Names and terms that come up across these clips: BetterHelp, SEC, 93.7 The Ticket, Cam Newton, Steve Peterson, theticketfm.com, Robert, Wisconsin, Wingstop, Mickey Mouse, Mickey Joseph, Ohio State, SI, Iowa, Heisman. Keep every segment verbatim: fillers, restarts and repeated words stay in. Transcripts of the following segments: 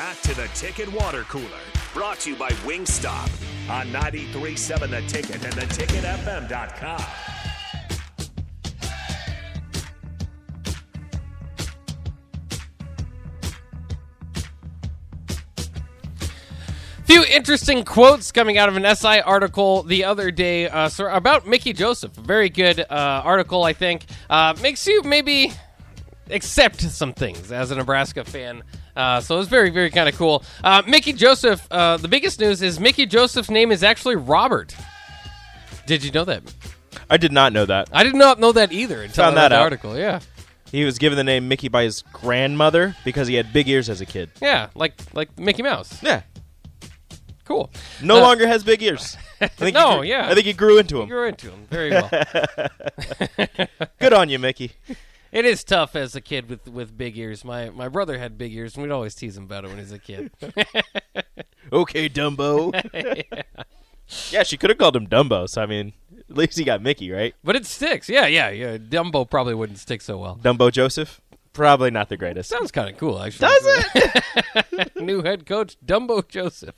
back to the Ticket Water Cooler, brought to you by Wingstop on ninety-three point seven The Ticket and the ticket f m dot com. Few interesting quotes coming out of an S I article the other day uh, so about Mickey Joseph. A very good uh, article, I think. Uh, makes you maybe accept some things as a Nebraska fan. Uh, so it was very, very kind of cool. Uh, Mickey Joseph, uh, the biggest news is Mickey Joseph's name is actually Robert. Did you know that? I did not know that. I did not know that either until I read the article. Yeah. He was given the name Mickey by his grandmother because he had big ears as a kid. Yeah, like like Mickey Mouse. Yeah. Cool. No uh, longer has big ears. I think no, grew, yeah. I think he grew into them. He grew into them. Very well. Good on you, Mickey. It is tough as a kid with, with big ears. My my brother had big ears, and we'd always tease him about it when he was a kid. Okay, Dumbo. Yeah. Yeah, she could have called him Dumbo, so I mean, at least he got Mickey, right? But it sticks. Yeah, yeah, yeah. Dumbo probably wouldn't stick so well. Dumbo Joseph? Probably not the greatest. Sounds kind of cool, actually. Does it? New head coach, Dumbo Joseph.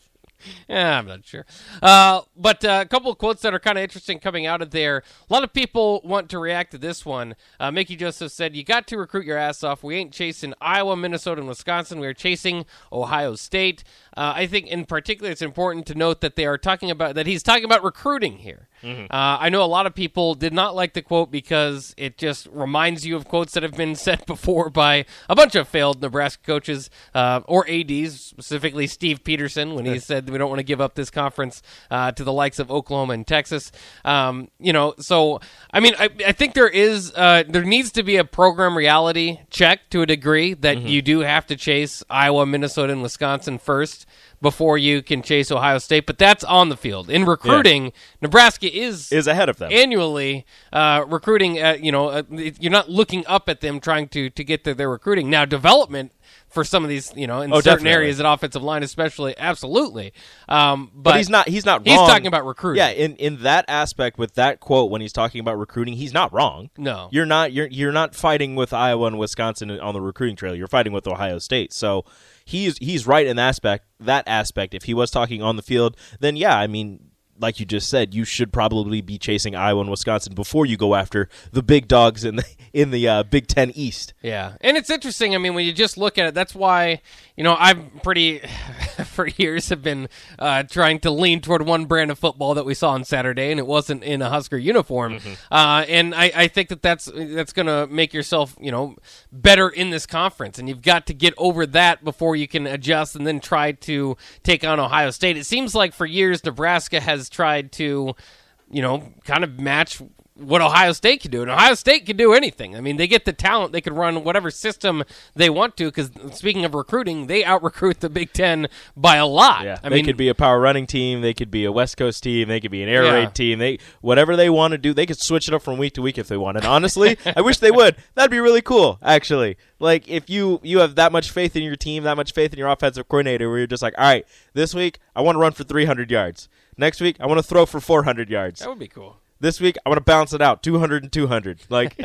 Yeah, I'm not sure. Uh, but uh, a couple of quotes that are kind of interesting coming out of there. A lot of people want to react to this one. Uh, Mickey Joseph said, "You got to recruit your ass off. We ain't chasing Iowa, Minnesota, and Wisconsin. We're chasing Ohio State." Uh, I think in particular it's important to note that they are talking about that he's talking about recruiting here. Mm-hmm. Uh, I know a lot of people did not like the quote because it just reminds you of quotes that have been said before by a bunch of failed Nebraska coaches uh, or A Ds, specifically Steve Peterson, when he said we don't want to give up this conference uh, to the likes of Oklahoma and Texas. Um, you know, so I mean, I, I think there is uh, there needs to be a program reality check to a degree that mm-hmm. you do have to chase Iowa, Minnesota, and Wisconsin first before you can chase Ohio State, but that's on the field. In recruiting, yeah. Nebraska is is ahead of them. Annually, uh, recruiting, uh, you know, uh, you're not looking up at them trying to, to get to their recruiting. Now, development for some of these, you know, in oh, certain definitely. areas, at offensive line especially, absolutely. Um, but, but he's not he's not wrong. He's talking about recruiting. Yeah, in, in that aspect with that quote when he's talking about recruiting, he's not wrong. No. You're not you're you're not fighting with Iowa and Wisconsin on the recruiting trail. You're fighting with Ohio State. So He's he's right in that aspect, that aspect. If he was talking on the field, then yeah, I mean, like you just said, you should probably be chasing Iowa and Wisconsin before you go after the big dogs in the in the uh, Big Ten East. Yeah, and it's interesting. I mean, when you just look at it, that's why, you know, I'm pretty for years have been uh, trying to lean toward one brand of football that we saw on Saturday, and it wasn't in a Husker uniform. Mm-hmm. Uh, and I, I think that that's that's going to make yourself, you know, better in this conference, and you've got to get over that before you can adjust and then try to take on Ohio State. It seems like for years Nebraska has tried to, you know, kind of match what Ohio State can do. And Ohio State can do anything. I mean, they get the talent. They could run whatever system they want to because, speaking of recruiting, they out-recruit the Big Ten by a lot. Yeah, I they mean, could be a power running team. They could be a West Coast team. They could be an air yeah. raid team. They Whatever they want to do, they could switch it up from week to week if they want. And honestly, I wish they would. That'd be really cool, actually. Like, if you, you have that much faith in your team, that much faith in your offensive coordinator, where you're just like, all right, this week I want to run for three hundred yards. Next week, I want to throw for four hundred yards. That would be cool. This week, I want to bounce it out, two hundred and two hundred. Like,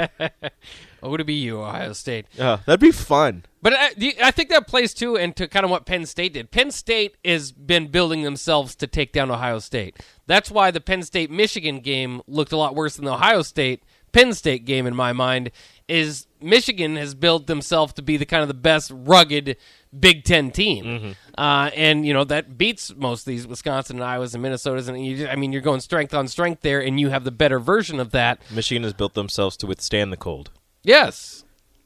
oh, to be you, Ohio State. Uh, that'd be fun. But I, I think that plays, too, into kind of what Penn State did. Penn State has been building themselves to take down Ohio State. That's why the Penn State-Michigan game looked a lot worse than the Ohio State-Penn State game, in my mind, is Michigan has built themselves to be the kind of the best rugged Big Ten team. Mm-hmm. Uh, and, you know, that beats most of these Wisconsin and Iowas and Minnesotas. And, you, I mean, you're going strength on strength there, and you have the better version of that. Michigan has built themselves to withstand the cold. Yes.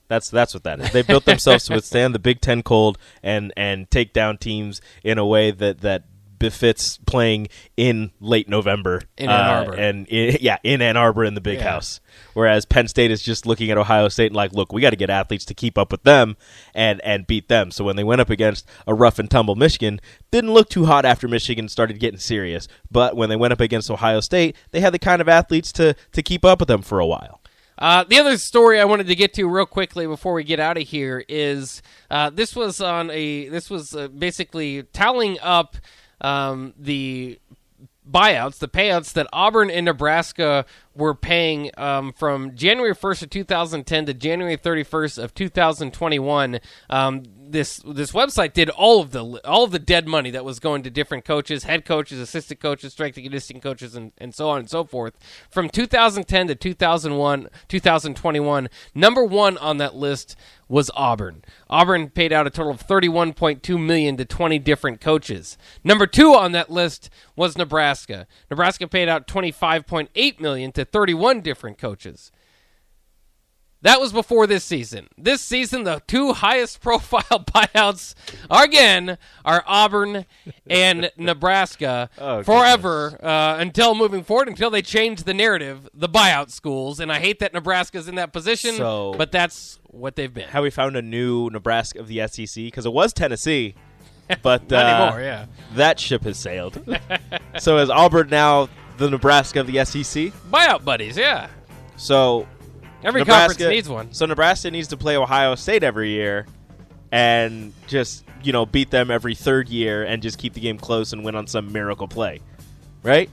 That's that's what that is. They built themselves to withstand the Big Ten cold and, and take down teams in a way that, that befits playing in late November. In Ann Arbor. Uh, and in, yeah, in Ann Arbor in the big yeah. house. Whereas Penn State is just looking at Ohio State and like, look, we got to get athletes to keep up with them and, and beat them. So when they went up against a rough and tumble Michigan, didn't look too hot after Michigan started getting serious. But when they went up against Ohio State, they had the kind of athletes to, to keep up with them for a while. Uh, the other story I wanted to get to real quickly before we get out of here is uh, this was on a this was uh, basically tallying up um, the buyouts, the payouts that Auburn and Nebraska were paying um, from January first of two thousand ten to January thirty-first of two thousand twenty-one. Um, this this website did all of the all of the dead money that was going to different coaches, head coaches, assistant coaches, strength and conditioning coaches, and, and so on and so forth. From two thousand ten to two thousand one, two thousand twenty-one, number one on that list was Auburn. Auburn paid out a total of thirty-one point two million dollars to twenty different coaches. Number two on that list was Nebraska. Nebraska paid out twenty-five point eight million dollars to thirty-one different coaches. That was before this season. This season, the two highest profile buyouts are again are Auburn and Nebraska oh, forever uh, until moving forward, until they change the narrative, the buyout schools. And I hate that Nebraska's in that position, so, but that's what they've been. Have we found a new Nebraska of the S E C? Because it was Tennessee, but Not uh, anymore, yeah. that ship has sailed. So is Auburn now the Nebraska of the S E C? Buyout buddies, yeah. So... Every Nebraska, conference needs one. So Nebraska needs to play Ohio State every year and just, you know, beat them every third year and just keep the game close and win on some miracle play, right?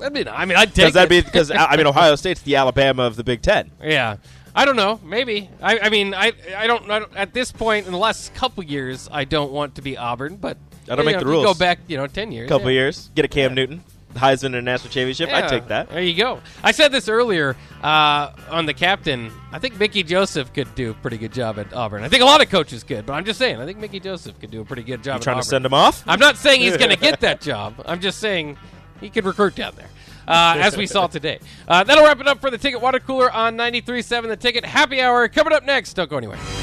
I mean, I mean, I'd take it. Because, I mean, Ohio State's the Alabama of the Big Ten. Yeah. I don't know. Maybe. I, I mean, I I don't, I don't, at this point in the last couple years, I don't want to be Auburn, but I don't make know, the rules. Go back, you know, ten years. Couple yeah. years. Get a Cam yeah. Newton. Heisman and a national championship, yeah, I'd take that. There you go. I said this earlier uh, on the captain. I think Mickey Joseph could do a pretty good job at Auburn. I think a lot of coaches could, but I'm just saying. I think Mickey Joseph could do a pretty good job You're at Auburn. You trying to send him off? I'm not saying he's going to get that job. I'm just saying he could recruit down there, uh, as we saw today. Uh, that'll wrap it up for the Ticket Water Cooler on ninety-three point seven The Ticket. Happy hour coming up next. Don't go anywhere.